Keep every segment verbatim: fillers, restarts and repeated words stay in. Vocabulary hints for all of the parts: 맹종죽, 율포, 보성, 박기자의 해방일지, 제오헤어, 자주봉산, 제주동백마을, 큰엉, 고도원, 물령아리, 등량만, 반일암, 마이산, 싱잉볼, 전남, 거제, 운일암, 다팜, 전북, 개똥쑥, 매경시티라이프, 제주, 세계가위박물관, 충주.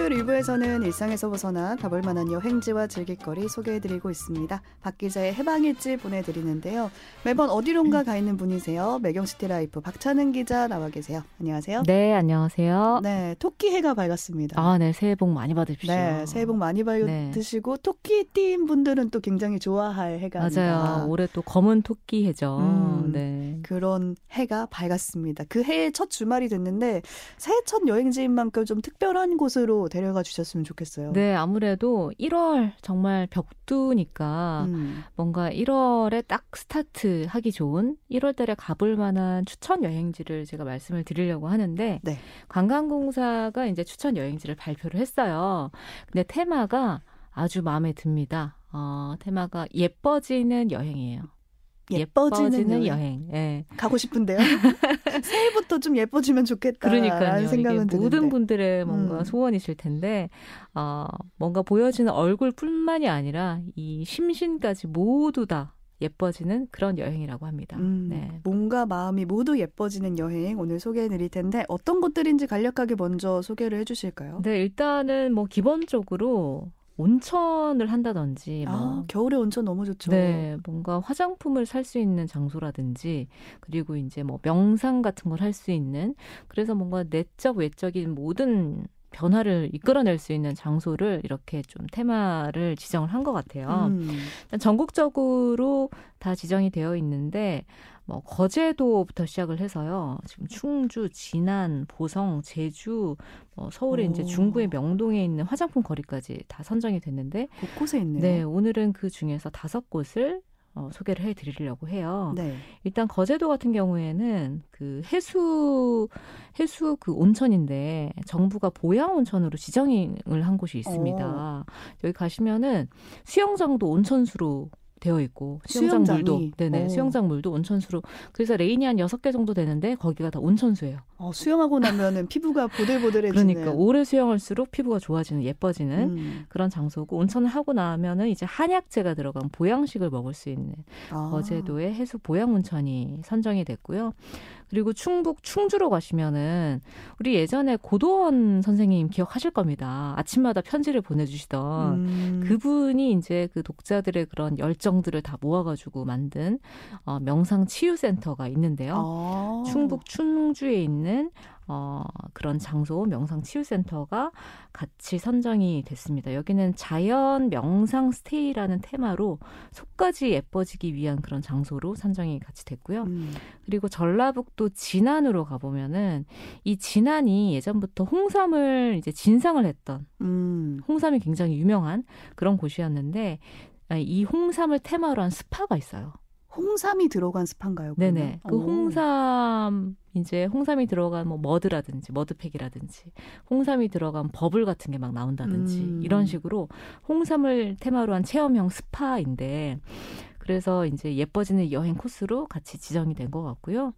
토요일 일 부에서는 일상에서 벗어나 가볼 만한 여행지와 즐길거리 소개해드리고 있습니다. 박 기자의 해방일지 보내드리는데요. 매번 어디론가 가 있는 분이세요. 매경시티라이프 박찬은 기자 나와 계세요. 안녕하세요. 네, 안녕하세요. 네, 토끼 해가 밝았습니다. 아, 네, 새해 복 많이 받으십시오. 네, 새해 복 많이 받으시고 네. 토끼띠인 분들은 또 굉장히 좋아할 해가 맞아요. 아닙니다. 올해 또 검은 토끼 해죠. 음, 네. 그런 해가 밝았습니다. 그 해의 첫 주말이 됐는데 새해 첫 여행지인 만큼 좀 특별한 곳으로 데려가 주셨으면 좋겠어요. 네, 아무래도 일월 정말 벽두니까 음. 뭔가 일월에 딱 스타트하기 좋은 일월달에 가볼 만한 추천 여행지를 제가 말씀을 드리려고 하는데 네. 관광공사가 이제 추천 여행지를 발표를 했어요. 근데 테마가 아주 마음에 듭니다. 어, 테마가 예뻐지는 여행이에요. 예뻐지는, 예뻐지는 여행. 네. 가고 싶은데요. 새해부터 좀 예뻐지면 좋겠다. 그러니까요. 생각은 이게 모든 드는데. 분들의 뭔가 음. 소원이실 텐데 어, 뭔가 보여지는 얼굴뿐만이 아니라 이 심신까지 모두 다 예뻐지는 그런 여행이라고 합니다. 음, 네. 몸과 마음이 모두 예뻐지는 여행 오늘 소개해드릴 텐데 어떤 곳들인지 간략하게 먼저 소개를 해주실까요? 네, 일단은 뭐 기본적으로 온천을 한다든지 뭐. 아, 겨울에 온천 너무 좋죠. 네, 뭔가 화장품을 살 수 있는 장소라든지 그리고 이제 뭐 명상 같은 걸 할 수 있는 그래서 뭔가 내적 외적인 모든 변화를 이끌어낼 수 있는 장소를 이렇게 좀 테마를 지정을 한 것 같아요. 음. 전국적으로 다 지정이 되어 있는데 뭐 거제도부터 시작을 해서요. 지금 충주, 진안, 보성, 제주, 뭐 서울의 이제 중구의 명동에 있는 화장품 거리까지 다 선정이 됐는데 곳곳에 있네요. 네, 오늘은 그 중에서 다섯 곳을 어, 소개를 해드리려고 해요. 네. 일단 거제도 같은 경우에는 그 해수 해수 그 온천인데 정부가 보양 온천으로 지정을 한 곳이 있습니다. 오. 여기 가시면은 수영장도 온천수로 되어 있고 수영장 수영장이. 물도 네네 오. 수영장 물도 온천수로 그래서 레인이 한 여섯 개 정도 되는데 거기가 다 온천수예요. 어, 수영하고 나면은 피부가 보들보들해지는 그러니까 오래 수영할수록 피부가 좋아지는 예뻐지는 음. 그런 장소고 온천을 하고 나면은 이제 한약재가 들어간 보양식을 먹을 수 있는 아. 거제도의 해수 보양 온천이 선정이 됐고요. 그리고 충북 충주로 가시면은 우리 예전에 고도원 선생님 기억하실 겁니다. 아침마다 편지를 보내주시던 음. 그분이 이제 그 독자들의 그런 열정 들을 다 모아가지고 만든 어, 명상 치유센터가 있는데요. 아~ 충북 충주에 있는 어, 그런 장소 명상 치유센터가 같이 선정이 됐습니다. 여기는 자연 명상 스테이라는 테마로 속까지 예뻐지기 위한 그런 장소로 선정이 같이 됐고요. 음. 그리고 전라북도 진안으로 가보면은 이 진안이 예전부터 홍삼을 이제 진상을 했던 음. 홍삼이 굉장히 유명한 그런 곳이었는데. 이 홍삼을 테마로 한 스파가 있어요. 홍삼이 들어간 스파인가요? 그러면? 네네. 그 오. 홍삼 이제 홍삼이 들어간 뭐 머드라든지 머드팩이라든지 홍삼이 들어간 버블 같은 게 막 나온다든지 음. 이런 식으로 홍삼을 테마로 한 체험형 스파인데 그래서 이제 예뻐지는 여행 코스로 같이 지정이 된 것 같고요.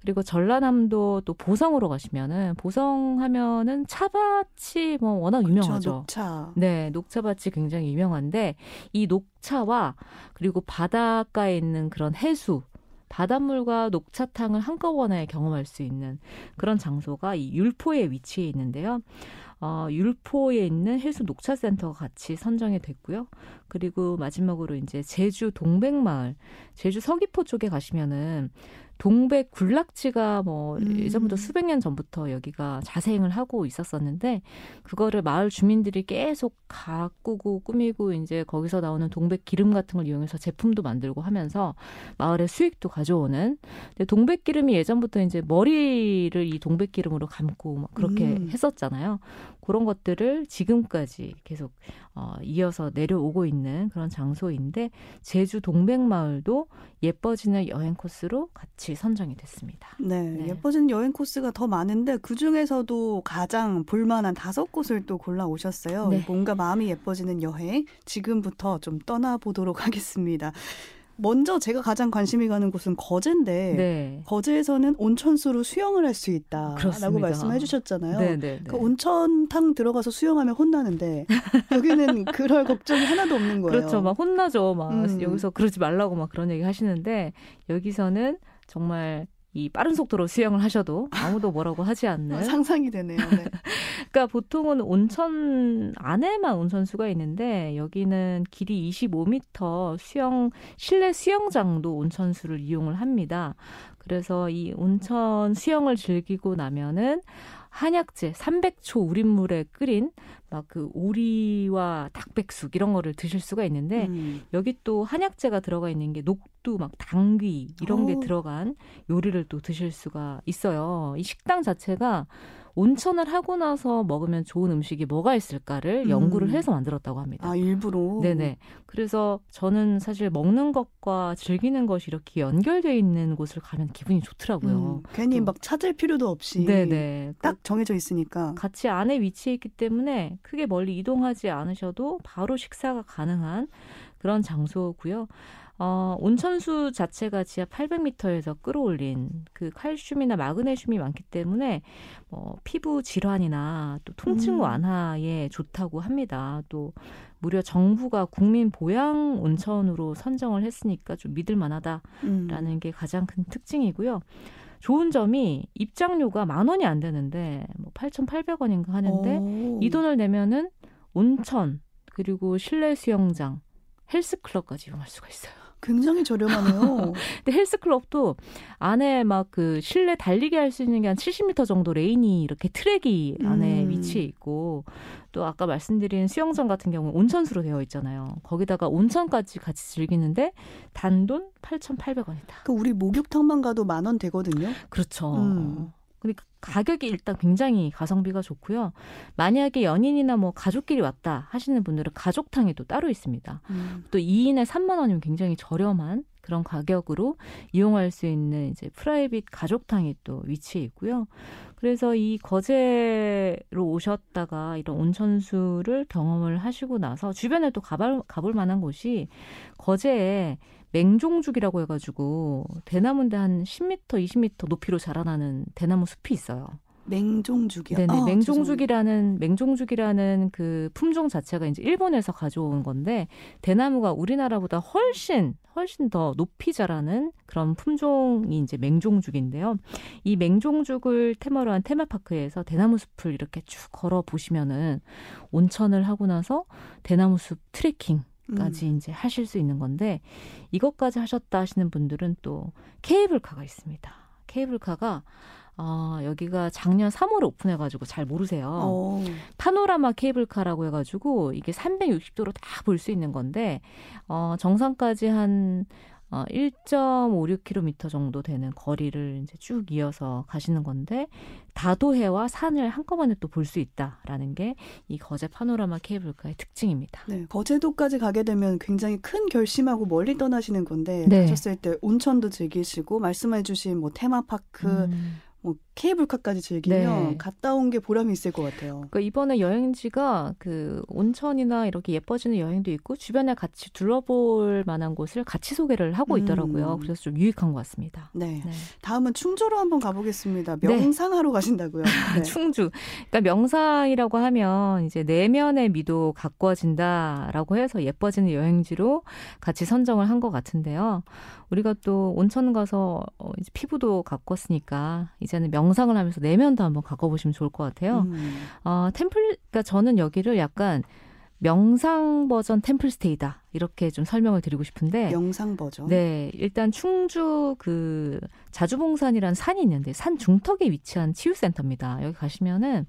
그리고 전라남도 또 보성으로 가시면은 보성 하면은 차밭이 뭐 워낙 유명하죠. 녹차. 네, 녹차밭이 굉장히 유명한데 이 녹차와 그리고 바닷가에 있는 그런 해수 바닷물과 녹차탕을 한꺼번에 경험할 수 있는 그런 장소가 이 율포에 위치해 있는데요. 어, 율포에 있는 해수 녹차센터가 같이 선정이 됐고요. 그리고 마지막으로 이제 제주 동백마을, 제주 서귀포 쪽에 가시면은 동백 군락지가 뭐 음. 예전부터 수백 년 전부터 여기가 자생을 하고 있었었는데 그거를 마을 주민들이 계속 가꾸고 꾸미고 이제 거기서 나오는 동백 기름 같은 걸 이용해서 제품도 만들고 하면서 마을의 수익도 가져오는. 근데 동백 기름이 예전부터 이제 머리를 이 동백 기름으로 감고 막 그렇게 음. 했었잖아요. 그런 것들을 지금까지 계속 어, 이어서 내려오고 있는 그런 장소인데 제주 동백마을도 예뻐지는 여행 코스로 같이 선정이 됐습니다. 네, 네. 예뻐지는 여행 코스가 더 많은데 그중에서도 가장 볼만한 다섯 곳을 또 골라오셨어요. 네. 뭔가 마음이 예뻐지는 여행 지금부터 좀 떠나보도록 하겠습니다. 먼저 제가 가장 관심이 가는 곳은 거제인데 네. 거제에서는 온천수로 수영을 할 수 있다라고 그렇습니다. 말씀해 주셨잖아요. 네, 네, 네. 그 온천탕 들어가서 수영하면 혼나는데 여기는 그럴 걱정이 하나도 없는 거예요. 그렇죠. 막 혼나죠. 막 음. 여기서 그러지 말라고 막 그런 얘기 하시는데 여기서는 정말 이 빠른 속도로 수영을 하셔도 아무도 뭐라고 하지 않는. 상상이 되네요. 네. 그러니까 보통은 온천 안에만 온천수가 있는데 여기는 길이 이십오 미터 수영 실내 수영장도 온천수를 이용을 합니다. 그래서 이 온천 수영을 즐기고 나면은 한약재 삼백 초 우린물에 끓인 막 그 오리와 닭백숙 이런 거를 드실 수가 있는데 음. 여기 또 한약재가 들어가 있는 게 녹두 막 당귀 이런 게 오. 들어간 요리를 또 드실 수가 있어요. 이 식당 자체가 온천을 하고 나서 먹으면 좋은 음식이 뭐가 있을까를 연구를 음. 해서 만들었다고 합니다. 아, 일부러? 네네. 그래서 저는 사실 먹는 것과 즐기는 것이 이렇게 연결되어 있는 곳을 가면 기분이 좋더라고요. 음, 괜히 또, 막 찾을 필요도 없이 네네. 딱 정해져 있으니까. 같이 안에 위치해 있기 때문에 크게 멀리 이동하지 않으셔도 바로 식사가 가능한 그런 장소고요. 어, 온천수 자체가 지하 팔백 미터에서 끌어올린 그 칼슘이나 마그네슘이 많기 때문에 뭐 피부 질환이나 또 통증 완화에 음. 좋다고 합니다. 또 무려 정부가 국민 보양 온천으로 선정을 했으니까 좀 믿을 만하다라는 음. 게 가장 큰 특징이고요. 좋은 점이 입장료가 만 원이 안 되는데 뭐 팔천팔백 원인가 하는데 오. 이 돈을 내면은 온천 그리고 실내 수영장 헬스클럽까지 이용할 수가 있어요. 굉장히 저렴하네요. 근데 헬스클럽도 안에 막 그 실내 달리기 할 수 있는 게 한 칠십 미터 정도 레인이 이렇게 트랙이 안에 음. 위치해 있고 또 아까 말씀드린 수영장 같은 경우는 온천수로 되어 있잖아요. 거기다가 온천까지 같이 즐기는데 단돈 팔천팔백 원이다. 그 우리 목욕탕만 가도 만 원 되거든요. 그렇죠. 음. 근데 가격이 일단 굉장히 가성비가 좋고요. 만약에 연인이나 뭐 가족끼리 왔다 하시는 분들은 가족탕이 또 따로 있습니다. 음. 또 이 인에 삼만 원이면 굉장히 저렴한 그런 가격으로 이용할 수 있는 이제 프라이빗 가족탕이 또 위치해 있고요. 그래서 이 거제로 오셨다가 이런 온천수를 경험을 하시고 나서 주변에 또 가볼, 가볼 만한 곳이 거제에 맹종죽이라고 해가지고 대나무인데 한 십 미터, 이십 미터 높이로 자라나는 대나무 숲이 있어요. 맹종죽이요? 네네. 아, 맹종죽이라는, 맹종죽이라는 그 품종 자체가 이제 일본에서 가져온 건데 대나무가 우리나라보다 훨씬, 훨씬 더 높이 자라는 그런 품종이 이제 맹종죽인데요. 이 맹종죽을 테마로 한 테마파크에서 대나무 숲을 이렇게 쭉 걸어 보시면은 온천을 하고 나서 대나무 숲 트레킹 까지 음. 이제 하실 수 있는 건데 이것까지 하셨다 하시는 분들은 또 케이블카가 있습니다. 케이블카가 어, 여기가 작년 삼월에 오픈해가지고 잘 모르세요. 오. 파노라마 케이블카라고 해가지고 이게 삼백육십 도로 다 볼 수 있는 건데 어, 정상까지 한 어, 일 점 오육 킬로미터 정도 되는 거리를 이제 쭉 이어서 가시는 건데 다도해와 산을 한꺼번에 또 볼 수 있다라는 게 이 거제 파노라마 케이블카의 특징입니다. 네, 거제도까지 가게 되면 굉장히 큰 결심하고 멀리 떠나시는 건데 네. 가셨을 때 온천도 즐기시고 말씀해주신 뭐 테마파크 음. 뭐 케이블카까지 즐기면 네. 갔다 온 게 보람이 있을 것 같아요. 그러니까 이번에 여행지가 그 온천이나 이렇게 예뻐지는 여행도 있고 주변에 같이 둘러볼 만한 곳을 같이 소개를 하고 있더라고요. 음. 그래서 좀 유익한 것 같습니다. 네. 네. 다음은 충주로 한번 가보겠습니다. 명상하러 네. 가신다고요? 네. 충주. 그러니까 명상이라고 하면 이제 내면의 미도 가꿔진다라고 해서 예뻐지는 여행지로 같이 선정을 한 것 같은데요. 우리가 또 온천 가서 이제 피부도 가꿨으니까 이제는 명 명상을 하면서 내면도 한번 가꿔보시면 좋을 것 같아요. 음. 어, 템플, 그러니까 저는 여기를 약간 명상 버전 템플스테이다 이렇게 좀 설명을 드리고 싶은데 명상 버전. 네, 일단 충주 그 자주봉산이라는 산이 있는데 산 중턱에 위치한 치유센터입니다. 여기 가시면은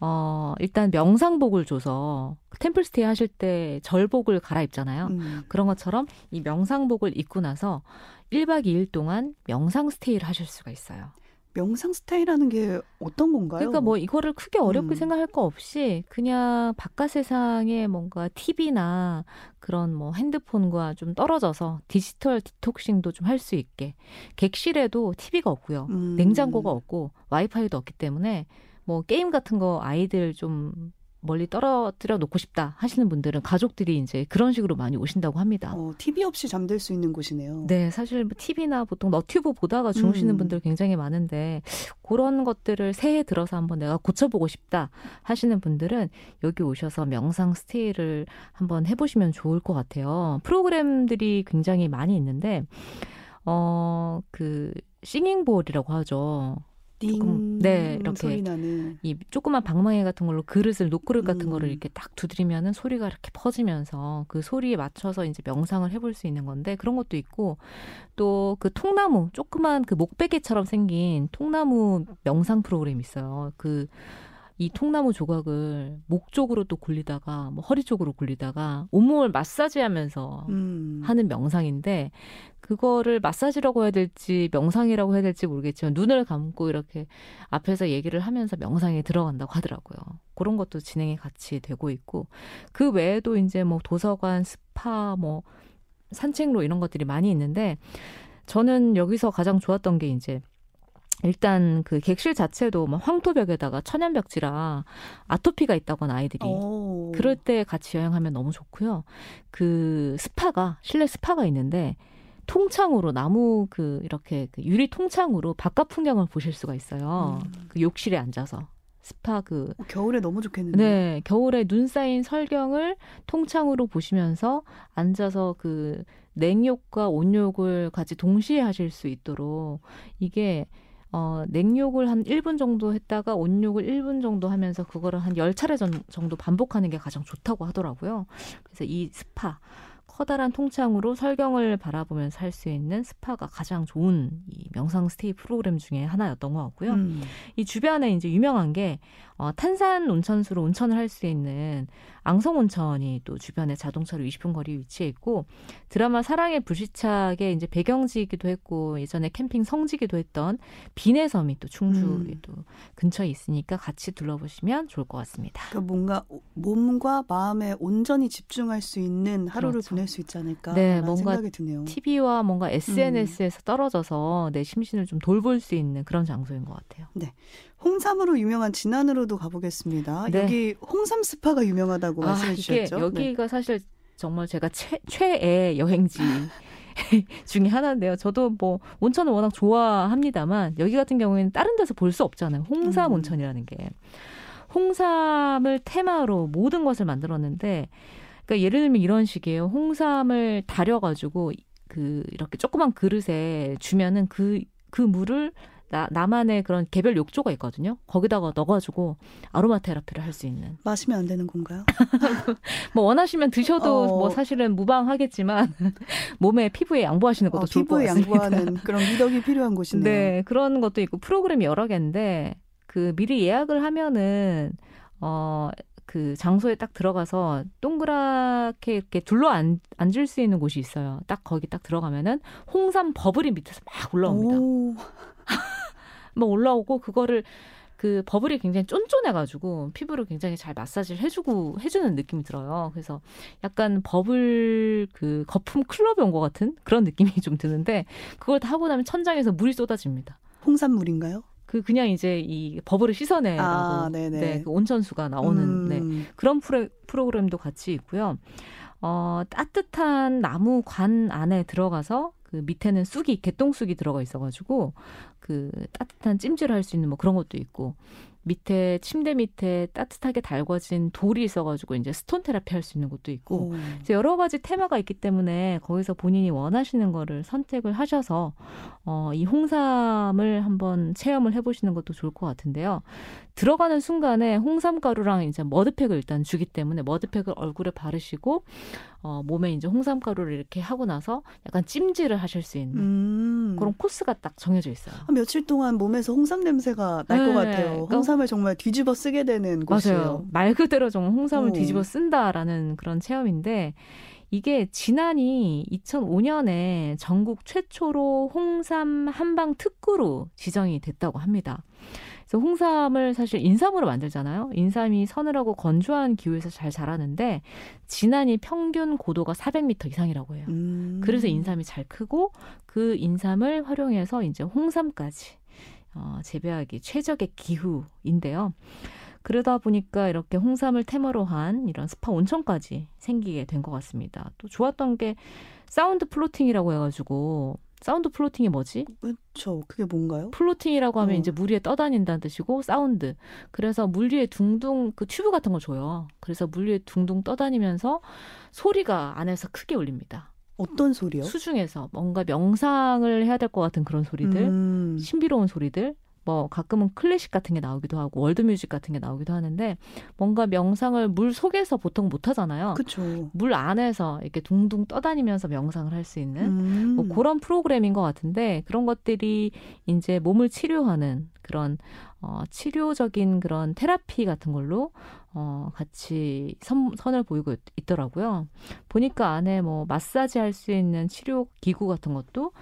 어, 일단 명상복을 줘서 템플스테이 하실 때 절복을 갈아입잖아요. 음. 그런 것처럼 이 명상복을 입고 나서 일 박 이 일 동안 명상 스테이를 하실 수가 있어요. 명상 스타일이라는 게 어떤 건가요? 그러니까 뭐 이거를 크게 어렵게 음. 생각할 거 없이 그냥 바깥 세상에 뭔가 티비나 그런 뭐 핸드폰과 좀 떨어져서 디지털 디톡싱도 좀 할 수 있게 객실에도 티비가 없고요. 음. 냉장고가 없고 와이파이도 없기 때문에 뭐 게임 같은 거 아이들 좀 멀리 떨어뜨려 놓고 싶다 하시는 분들은 가족들이 이제 그런 식으로 많이 오신다고 합니다. 어, 티비 없이 잠들 수 있는 곳이네요. 네, 사실 티비나 보통 너튜브 보다가 주무시는 음. 분들 굉장히 많은데 그런 것들을 새해 들어서 한번 내가 고쳐보고 싶다 하시는 분들은 여기 오셔서 명상 스테이를 한번 해보시면 좋을 것 같아요. 프로그램들이 굉장히 많이 있는데 어, 그 싱잉볼이라고 하죠. 조금, 네, 이렇게 이 조그만 방망이 같은 걸로 그릇을 녹그릇 같은 음. 거를 이렇게 딱 두드리면은 소리가 이렇게 퍼지면서 그 소리에 맞춰서 이제 명상을 해볼 수 있는 건데 그런 것도 있고 또 그 통나무 조그만 그 목베개처럼 생긴 통나무 명상 프로그램이 있어요. 그 이 통나무 조각을 목 쪽으로 또 굴리다가 뭐 허리 쪽으로 굴리다가 온몸을 마사지하면서 음. 하는 명상인데 그거를 마사지라고 해야 될지 명상이라고 해야 될지 모르겠지만 눈을 감고 이렇게 앞에서 얘기를 하면서 명상에 들어간다고 하더라고요. 그런 것도 진행이 같이 되고 있고 그 외에도 이제 뭐 도서관, 스파, 뭐 산책로 이런 것들이 많이 있는데 저는 여기서 가장 좋았던 게 이제 일단 그 객실 자체도 막 황토벽에다가 천연벽지라 아토피가 있다거나 아이들이 오. 그럴 때 같이 여행하면 너무 좋고요. 그 스파가 실내 스파가 있는데 통창으로 나무 그 이렇게 그 유리 통창으로 바깥 풍경을 보실 수가 있어요. 음. 그 욕실에 앉아서 스파 그 어, 겨울에 너무 좋겠는데. 네, 겨울에 눈 쌓인 설경을 통창으로 보시면서 앉아서 그 냉욕과 온욕을 같이 동시에 하실 수 있도록 이게 어, 냉욕을 한 일 분 정도 했다가 온욕을 일 분 정도 하면서 그거를 한 열 차례 전, 정도 반복하는 게 가장 좋다고 하더라고요. 그래서 이 스파, 커다란 통창으로 설경을 바라보면서 할 수 있는 스파가 가장 좋은 이 명상 스테이 프로그램 중에 하나였던 것 같고요. 음. 이 주변에 이제 유명한 게 어, 탄산 온천수로 온천을 할 수 있는 앙성 온천이 또 주변에 자동차로 이십 분 거리에 위치해 있고 드라마 사랑의 불시착의 이제 배경지이기도 했고 예전에 캠핑 성지기도 했던 빈의 섬이 또 충주에 또 음. 근처에 있으니까 같이 둘러보시면 좋을 것 같습니다. 그러니까 뭔가 몸과 마음에 온전히 집중할 수 있는 하루를 그렇죠. 보낼 수 있지 않을까 네, 뭔가 생각이 드네요. 티비와 뭔가 에스엔에스에서 음. 떨어져서 내 심신을 좀 돌볼 수 있는 그런 장소인 것 같아요. 네. 홍삼으로 유명한 진안으로도 가보겠습니다. 네. 여기 홍삼 스파가 유명하다고 아, 말씀해 주셨죠? 여기가 네. 사실 정말 제가 최, 최애 여행지 중에 하나인데요. 저도 뭐 온천을 워낙 좋아합니다만 여기 같은 경우에는 다른 데서 볼 수 없잖아요. 홍삼 음. 온천이라는 게. 홍삼을 테마로 모든 것을 만들었는데 그러니까 예를 들면 이런 식이에요. 홍삼을 다려가지고 그 이렇게 조그만 그릇에 주면은 그, 그 물을 나, 나만의 그런 개별 욕조가 있거든요. 거기다가 넣어가지고 아로마 테라피를 할 수 있는. 마시면 안 되는 건가요? 뭐 원하시면 드셔도 어... 뭐 사실은 무방하겠지만 몸에 피부에 양보하시는 것도 어, 좋을 것 같습니다. 피부에 양보하는 그런 미덕이 필요한 곳이네요. 네, 그런 것도 있고 프로그램이 여러 개인데 그 미리 예약을 하면은 어. 그 장소에 딱 들어가서 동그랗게 이렇게 둘러 앉, 앉을 수 있는 곳이 있어요. 딱 거기 딱 들어가면은 홍삼 버블이 밑에서 막 올라옵니다. 막 올라오고 그거를 그 버블이 굉장히 쫀쫀해가지고 피부를 굉장히 잘 마사지를 해주고 해주는 느낌이 들어요. 그래서 약간 버블 그 거품 클럽에 온 것 같은 그런 느낌이 좀 드는데 그걸 다 하고 나면 천장에서 물이 쏟아집니다. 홍삼물인가요? 그 그냥 이제 이 버블을 씻어내라고 아, 네, 그 온천수가 나오는 음. 네, 그런 프로, 프로그램도 같이 있고요. 어, 따뜻한 나무 관 안에 들어가서 그 밑에는 쑥이 개똥쑥이 들어가 있어가지고 그 따뜻한 찜질을 할 수 있는 뭐 그런 것도 있고 밑에 침대 밑에 따뜻하게 달궈진 돌이 있어가지고 이제 스톤 테라피 할 수 있는 것도 있고 오. 이제 여러 가지 테마가 있기 때문에 거기서 본인이 원하시는 거를 선택을 하셔서 어, 이 홍삼을 한번 체험을 해보시는 것도 좋을 것 같은데요. 들어가는 순간에 홍삼 가루랑 이제 머드팩을 일단 주기 때문에 머드팩을 얼굴에 바르시고 어, 몸에 이제 홍삼 가루를 이렇게 하고 나서 약간 찜질을 하실 수 있는 음. 그런 코스가 딱 정해져 있어요. 며칠 동안 몸에서 홍삼 냄새가 날 것 네, 같아요. 그러니까 홍삼을 정말 뒤집어 쓰게 되는 곳이에요. 맞아요. 말 그대로 정말 홍삼을 오. 뒤집어 쓴다라는 그런 체험인데 이게 진안이 이천오 년에 전국 최초로 홍삼 한방 특구로 지정이 됐다고 합니다. 그래서 홍삼을 사실 인삼으로 만들잖아요. 인삼이 서늘하고 건조한 기후에서 잘 자라는데 진안이 평균 고도가 사백 미터 이상이라고 해요. 음. 그래서 인삼이 잘 크고 그 인삼을 활용해서 이제 홍삼까지 어, 재배하기 최적의 기후인데요. 그러다 보니까 이렇게 홍삼을 테마로 한 이런 스파 온천까지 생기게 된 것 같습니다. 또 좋았던 게 사운드 플로팅이라고 해가지고 사운드 플로팅이 뭐지? 그렇죠. 그게 뭔가요? 플로팅이라고 하면 어. 이제 물 위에 떠다닌다는 뜻이고 사운드. 그래서 물 위에 둥둥 그 튜브 같은 거 줘요. 그래서 물 위에 둥둥 떠다니면서 소리가 안에서 크게 울립니다. 어떤 소리요? 수중에서 뭔가 명상을 해야 될 것 같은 그런 소리들, 음. 신비로운 소리들, 뭐 가끔은 클래식 같은 게 나오기도 하고 월드뮤직 같은 게 나오기도 하는데 뭔가 명상을 물 속에서 보통 못 하잖아요. 그렇죠. 물 안에서 이렇게 둥둥 떠다니면서 명상을 할 수 있는 음. 뭐 그런 프로그램인 것 같은데 그런 것들이 이제 몸을 치료하는 그런 어, 치료적인 그런 테라피 같은 걸로 어, 같이 선, 선을 보이고 있, 있더라고요. 보니까 안에 뭐 마사지 할 수 있는 치료 기구 같은 것도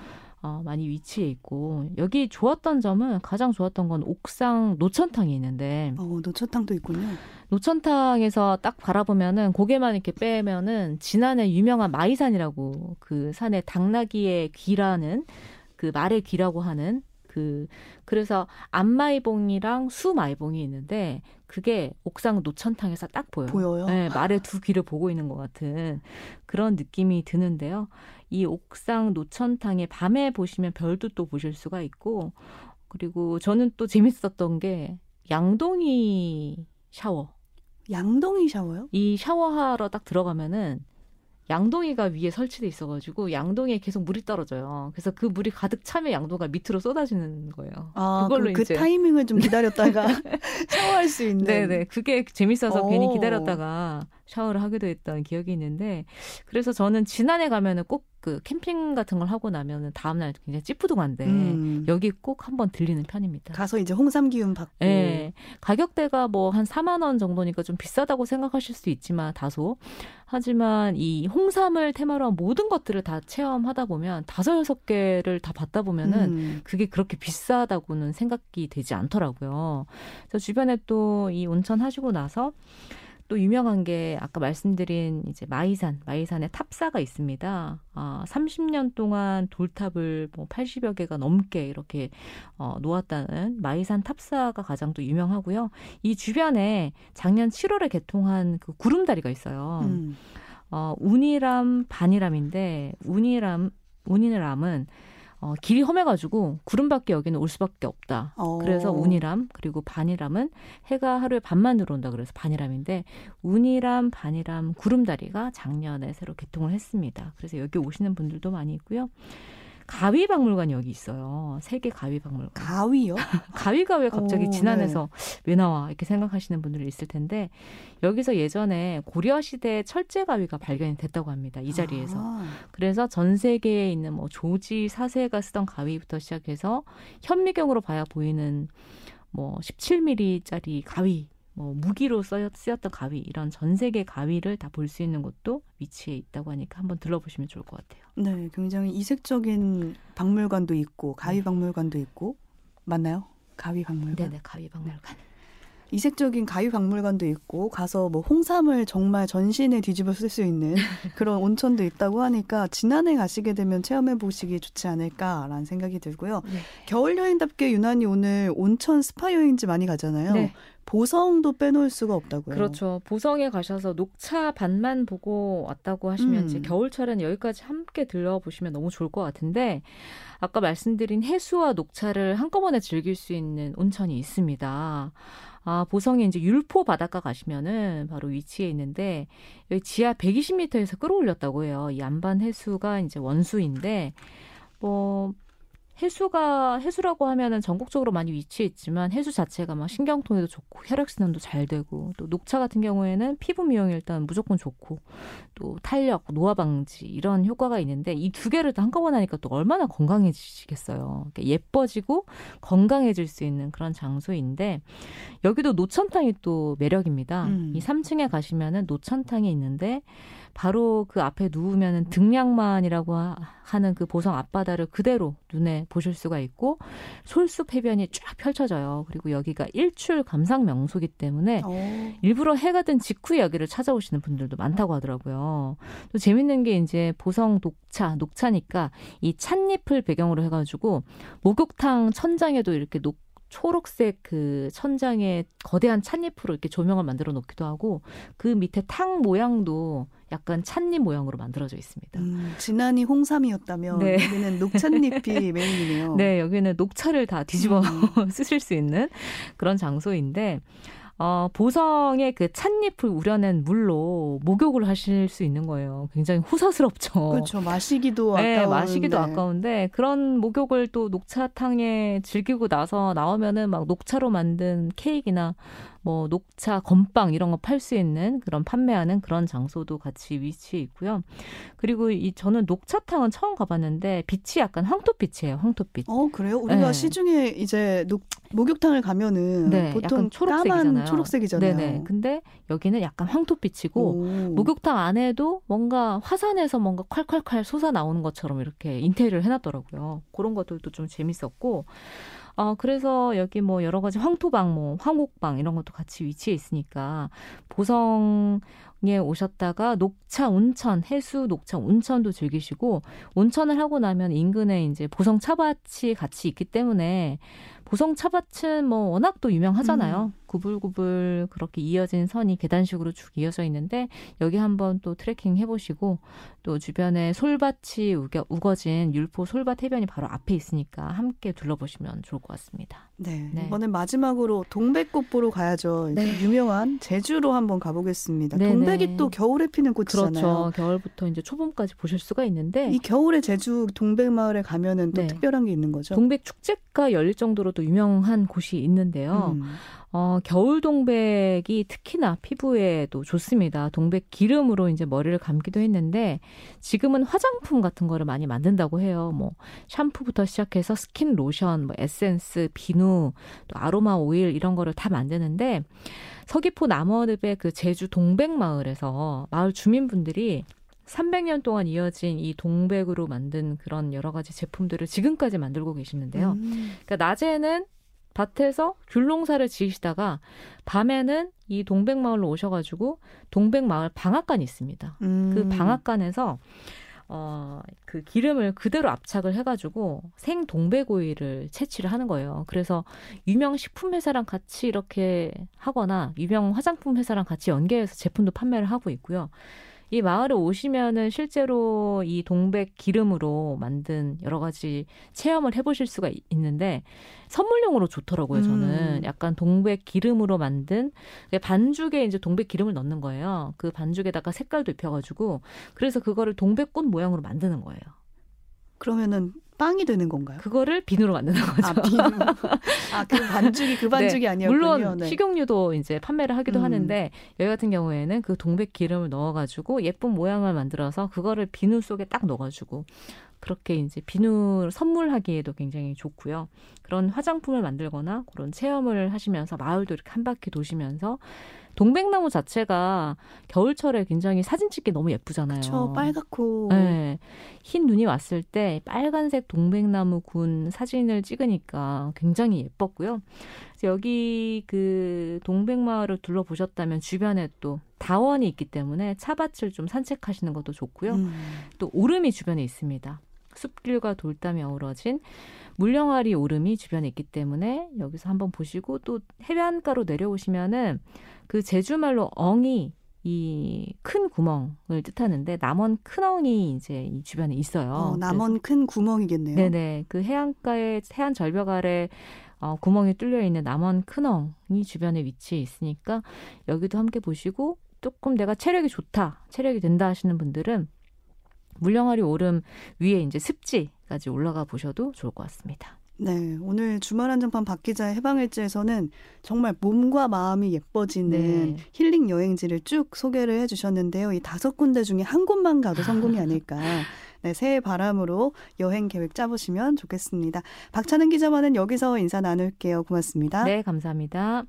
어, 많이 위치해 있고 여기 좋았던 점은 가장 좋았던 건 옥상 노천탕이 있는데 어, 노천탕도 있군요. 노천탕에서 딱 바라보면은 고개만 이렇게 빼면은 진안의 유명한 마이산이라고 그 산에 당나귀의 귀라는 그 말의 귀라고 하는 그 그래서 암마이봉이랑 수마이봉이 있는데 그게 옥상 노천탕에서 딱 보여요. 보여요? 네, 말의 두 귀를 보고 있는 것 같은 그런 느낌이 드는데요. 이 옥상 노천탕에 밤에 보시면 별도 또 보실 수가 있고 그리고 저는 또 재밌었던 게 양동이 샤워. 양동이 샤워요? 이 샤워하러 딱 들어가면은 양동이가 위에 설치돼 있어가지고 양동이에 계속 물이 떨어져요. 그래서 그 물이 가득 차면 양동이가 밑으로 쏟아지는 거예요. 아, 그걸로 그 이제 타이밍을 좀 기다렸다가 샤워할 수 있는. 네네, 그게 재밌어서 오. 괜히 기다렸다가 샤워를 하기도 했던 기억이 있는데 그래서 저는 지난해 가면은 꼭 그 캠핑 같은 걸 하고 나면은 다음 날 굉장히 찌뿌둥한데 음. 여기 꼭 한번 들리는 편입니다. 가서 이제 홍삼 기운 받고. 네, 가격대가 뭐 한 사만 원 정도니까 좀 비싸다고 생각하실 수 있지만 다소. 하지만 이 홍삼을 테마로 한 모든 것들을 다 체험하다 보면 다섯 여섯 개를 다 받다 보면은 음. 그게 그렇게 비싸다고는 생각이 되지 않더라고요. 그래서 주변에 또 이 온천 하시고 나서. 또 유명한 게 아까 말씀드린 이제 마이산, 마이산의 탑사가 있습니다. 아, 삼십 년 동안 돌탑을 뭐 팔십여 개가 넘게 이렇게 어, 놓았다는 마이산 탑사가 가장 또 유명하고요. 이 주변에 작년 칠월에 개통한 그 구름다리가 있어요. 음. 어, 운일암, 반일암인데 운일암, 운일암은 어, 길이 험해가지고 구름밖에 여기는 올 수밖에 없다. 오. 그래서 운일암 그리고 반일암은 해가 하루에 반만 들어온다. 그래서 반일암인데 운일암, 반일암, 구름다리가 작년에 새로 개통을 했습니다. 그래서 여기 오시는 분들도 많이 있고요. 가위박물관이 여기 있어요. 세계가위박물관. 가위요? 가위가 왜 갑자기 오, 진안에서 네. 왜 나와? 이렇게 생각하시는 분들이 있을 텐데 여기서 예전에 고려시대 철제가위가 발견이 됐다고 합니다. 이 자리에서. 아. 그래서 전 세계에 있는 뭐 조지 사 세가 쓰던 가위부터 시작해서 현미경으로 봐야 보이는 뭐 십칠 밀리미터짜리 가위. 뭐 무기로 쓰였던 가위 이런 전 세계 가위를 다 볼 수 있는 곳도 위치에 있다고 하니까 한번 들러보시면 좋을 것 같아요. 네, 굉장히 이색적인 박물관도 있고 가위 박물관도 있고 맞나요? 가위 박물관. 네네, 가위 박물관. 네. 이색적인 가위 박물관도 있고 가서 뭐 홍삼을 정말 전신에 뒤집어 쓸 수 있는 그런 온천도 있다고 하니까 지난해 가시게 되면 체험해 보시기 좋지 않을까라는 생각이 들고요. 네. 겨울 여행답게 유난히 오늘 온천 스파 여행지 많이 가잖아요. 네. 보성도 빼놓을 수가 없다고요. 그렇죠. 보성에 가셔서 녹차 밭만 보고 왔다고 하시면 음. 이제 겨울철에는 여기까지 함께 들러보시면 너무 좋을 것 같은데 아까 말씀드린 해수와 녹차를 한꺼번에 즐길 수 있는 온천이 있습니다. 아, 보성에 이제 율포 바닷가 가시면은 바로 위치에 있는데 여기 지하 백이십 미터에서 끌어올렸다고 해요. 이 안반 해수가 이제 원수인데 뭐 해수가 해수라고 하면은 전국적으로 많이 위치해 있지만 해수 자체가 막 신경통에도 좋고 혈액 순환도 잘 되고 또 녹차 같은 경우에는 피부 미용에 일단 무조건 좋고 또 탄력, 노화 방지 이런 효과가 있는데 이 두 개를 다 한꺼번에 하니까 또 얼마나 건강해지시겠어요. 그러니까 예뻐지고 건강해질 수 있는 그런 장소인데 여기도 노천탕이 또 매력입니다. 음. 이 삼 층에 가시면은 노천탕이 있는데 바로 그 앞에 누우면은 등량만이라고 하는 그 보성 앞바다를 그대로 눈에 보실 수가 있고 솔숲 해변이 쫙 펼쳐져요. 그리고 여기가 일출 감상 명소이기 때문에 오. 일부러 해가 든 직후에 여기를 찾아오시는 분들도 많다고 하더라고요. 또 재밌는 게 이제 보성 녹차, 녹차니까 이 찻잎을 배경으로 해가지고 목욕탕 천장에도 이렇게 녹 초록색 그 천장에 거대한 찻잎으로 이렇게 조명을 만들어 놓기도 하고 그 밑에 탕 모양도 약간 찻잎 모양으로 만들어져 있습니다. 음, 지난이 홍삼이었다면 네. 여기는 녹찻잎이 메인이네요. 네, 여기는 녹차를 다 뒤집어 음. 쓰실 수 있는 그런 장소인데 어, 보성의 그 찻잎을 우려낸 물로 목욕을 하실 수 있는 거예요. 굉장히 호사스럽죠. 그렇죠. 마시기도 아까운데. 네, 마시기도 아까운데 그런 목욕을 또 녹차탕에 즐기고 나서 나오면은 막 녹차로 만든 케이크나 뭐 녹차 건빵 이런 거 팔 수 있는 그런 판매하는 그런 장소도 같이 위치해 있고요. 그리고 이 저는 녹차탕은 처음 가봤는데 빛이 약간 황토빛이에요. 황토빛. 어 그래요? 우리가 네. 시중에 이제 녹, 목욕탕을 가면은 네, 보통 약간 초록색이잖아요. 초록색이잖아요. 네네. 근데 여기는 약간 황토빛이고 오. 목욕탕 안에도 뭔가 화산에서 뭔가 콸콸콸 솟아 나오는 것처럼 이렇게 인테리어를 해놨더라고요. 그런 것들도 좀 재밌었고. 어, 그래서 여기 뭐 여러 가지 황토방, 뭐 황옥방 이런 것도 같이 위치해 있으니까 보성에 오셨다가 녹차 온천, 해수 녹차 온천도 즐기시고 온천을 하고 나면 인근에 이제 보성 차밭이 같이 있기 때문에 보성 차밭은 뭐 워낙 또 유명하잖아요. 음. 구불구불 그렇게 이어진 선이 계단식으로 쭉 이어져 있는데 여기 한번 또 트레킹 해보시고 또 주변에 솔밭이 우겨, 우거진 율포 솔밭 해변이 바로 앞에 있으니까 함께 둘러보시면 좋을 것 같습니다. 네, 네. 이번엔 마지막으로 동백꽃 보러 가야죠. 네. 유명한 제주로 한번 가보겠습니다. 네네. 동백이 또 겨울에 피는 꽃이잖아요. 그렇죠. 겨울부터 이제 초봄까지 보실 수가 있는데 이 겨울에 제주 동백마을에 가면은 또 네. 특별한 게 있는 거죠. 동백축제가 열릴 정도로 또 유명한 곳이 있는데요. 음. 어, 겨울 동백이 특히나 피부에도 좋습니다. 동백 기름으로 이제 머리를 감기도 했는데 지금은 화장품 같은 거를 많이 만든다고 해요. 뭐 샴푸부터 시작해서 스킨 로션, 뭐 에센스, 비누, 또 아로마 오일 이런 거를 다 만드는데 서귀포 남원읍의 그 제주 동백마을에서 마을 주민분들이 삼백 년 동안 이어진 이 동백으로 만든 그런 여러 가지 제품들을 지금까지 만들고 계시는데요. 음. 그러니까 낮에는 밭에서 귤농사를 지으시다가 밤에는 이 동백마을로 오셔가지고 동백마을 방앗간이 있습니다. 음. 그 방앗간에서 어, 그 기름을 그대로 압착을 해가지고 생 동백오일을 채취를 하는 거예요. 그래서 유명 식품 회사랑 같이 이렇게 하거나 유명 화장품 회사랑 같이 연계해서 제품도 판매를 하고 있고요. 이 마을에 오시면은 실제로 이 동백 기름으로 만든 여러 가지 체험을 해보실 수가 있는데 선물용으로 좋더라고요. 저는 음. 약간 동백 기름으로 만든 반죽에 이제 동백 기름을 넣는 거예요. 그 반죽에다가 색깔도 입혀가지고 그래서 그거를 동백꽃 모양으로 만드는 거예요. 그러면은 빵이 되는 건가요? 그거를 비누로 만드는 거죠. 아, 비누. 아, 그 반죽이 그 반죽이 네, 아니었군요. 물론 네. 식용유도 이제 판매를 하기도 음. 하는데 여기 같은 경우에는 그 동백 기름을 넣어가지고 예쁜 모양을 만들어서 그거를 비누 속에 딱 넣어가지고 그렇게 이제 비누를 선물하기에도 굉장히 좋고요. 그런 화장품을 만들거나 그런 체험을 하시면서 마을도 이렇게 한 바퀴 도시면서 동백나무 자체가 겨울철에 굉장히 사진 찍기 너무 예쁘잖아요. 그렇죠. 빨갛고. 네. 흰 눈이 왔을 때 빨간색 동백나무 군 사진을 찍으니까 굉장히 예뻤고요. 그래서 여기 그 동백마을을 둘러보셨다면 주변에 또 다원이 있기 때문에 차밭을 좀 산책하시는 것도 좋고요. 음. 또 오름이 주변에 있습니다. 숲길과 돌담이 어우러진 물령아리 오름이 주변에 있기 때문에 여기서 한번 보시고 또 해변가로 내려오시면은 그 제주말로 엉이 이 큰 구멍을 뜻하는데 남원 큰엉이 이제 이 주변에 있어요. 어, 남원 큰 구멍이겠네요. 네네. 그 해안가에 해안 절벽 아래 어, 구멍이 뚫려 있는 남원 큰엉이 주변에 위치해 있으니까 여기도 함께 보시고 조금 내가 체력이 좋다, 체력이 된다 하시는 분들은 물령아리 오름 위에 이제 습지까지 올라가 보셔도 좋을 것 같습니다. 네, 오늘 주말 한정판 박 기자의 해방일지에서는 정말 몸과 마음이 예뻐지는 네. 힐링 여행지를 쭉 소개를 해주셨는데요. 이 다섯 군데 중에 한 곳만 가도 성공이 아닐까. 네, 새해 바람으로 여행 계획 짜보시면 좋겠습니다. 박찬은 기자와는 여기서 인사 나눌게요. 고맙습니다. 네, 감사합니다.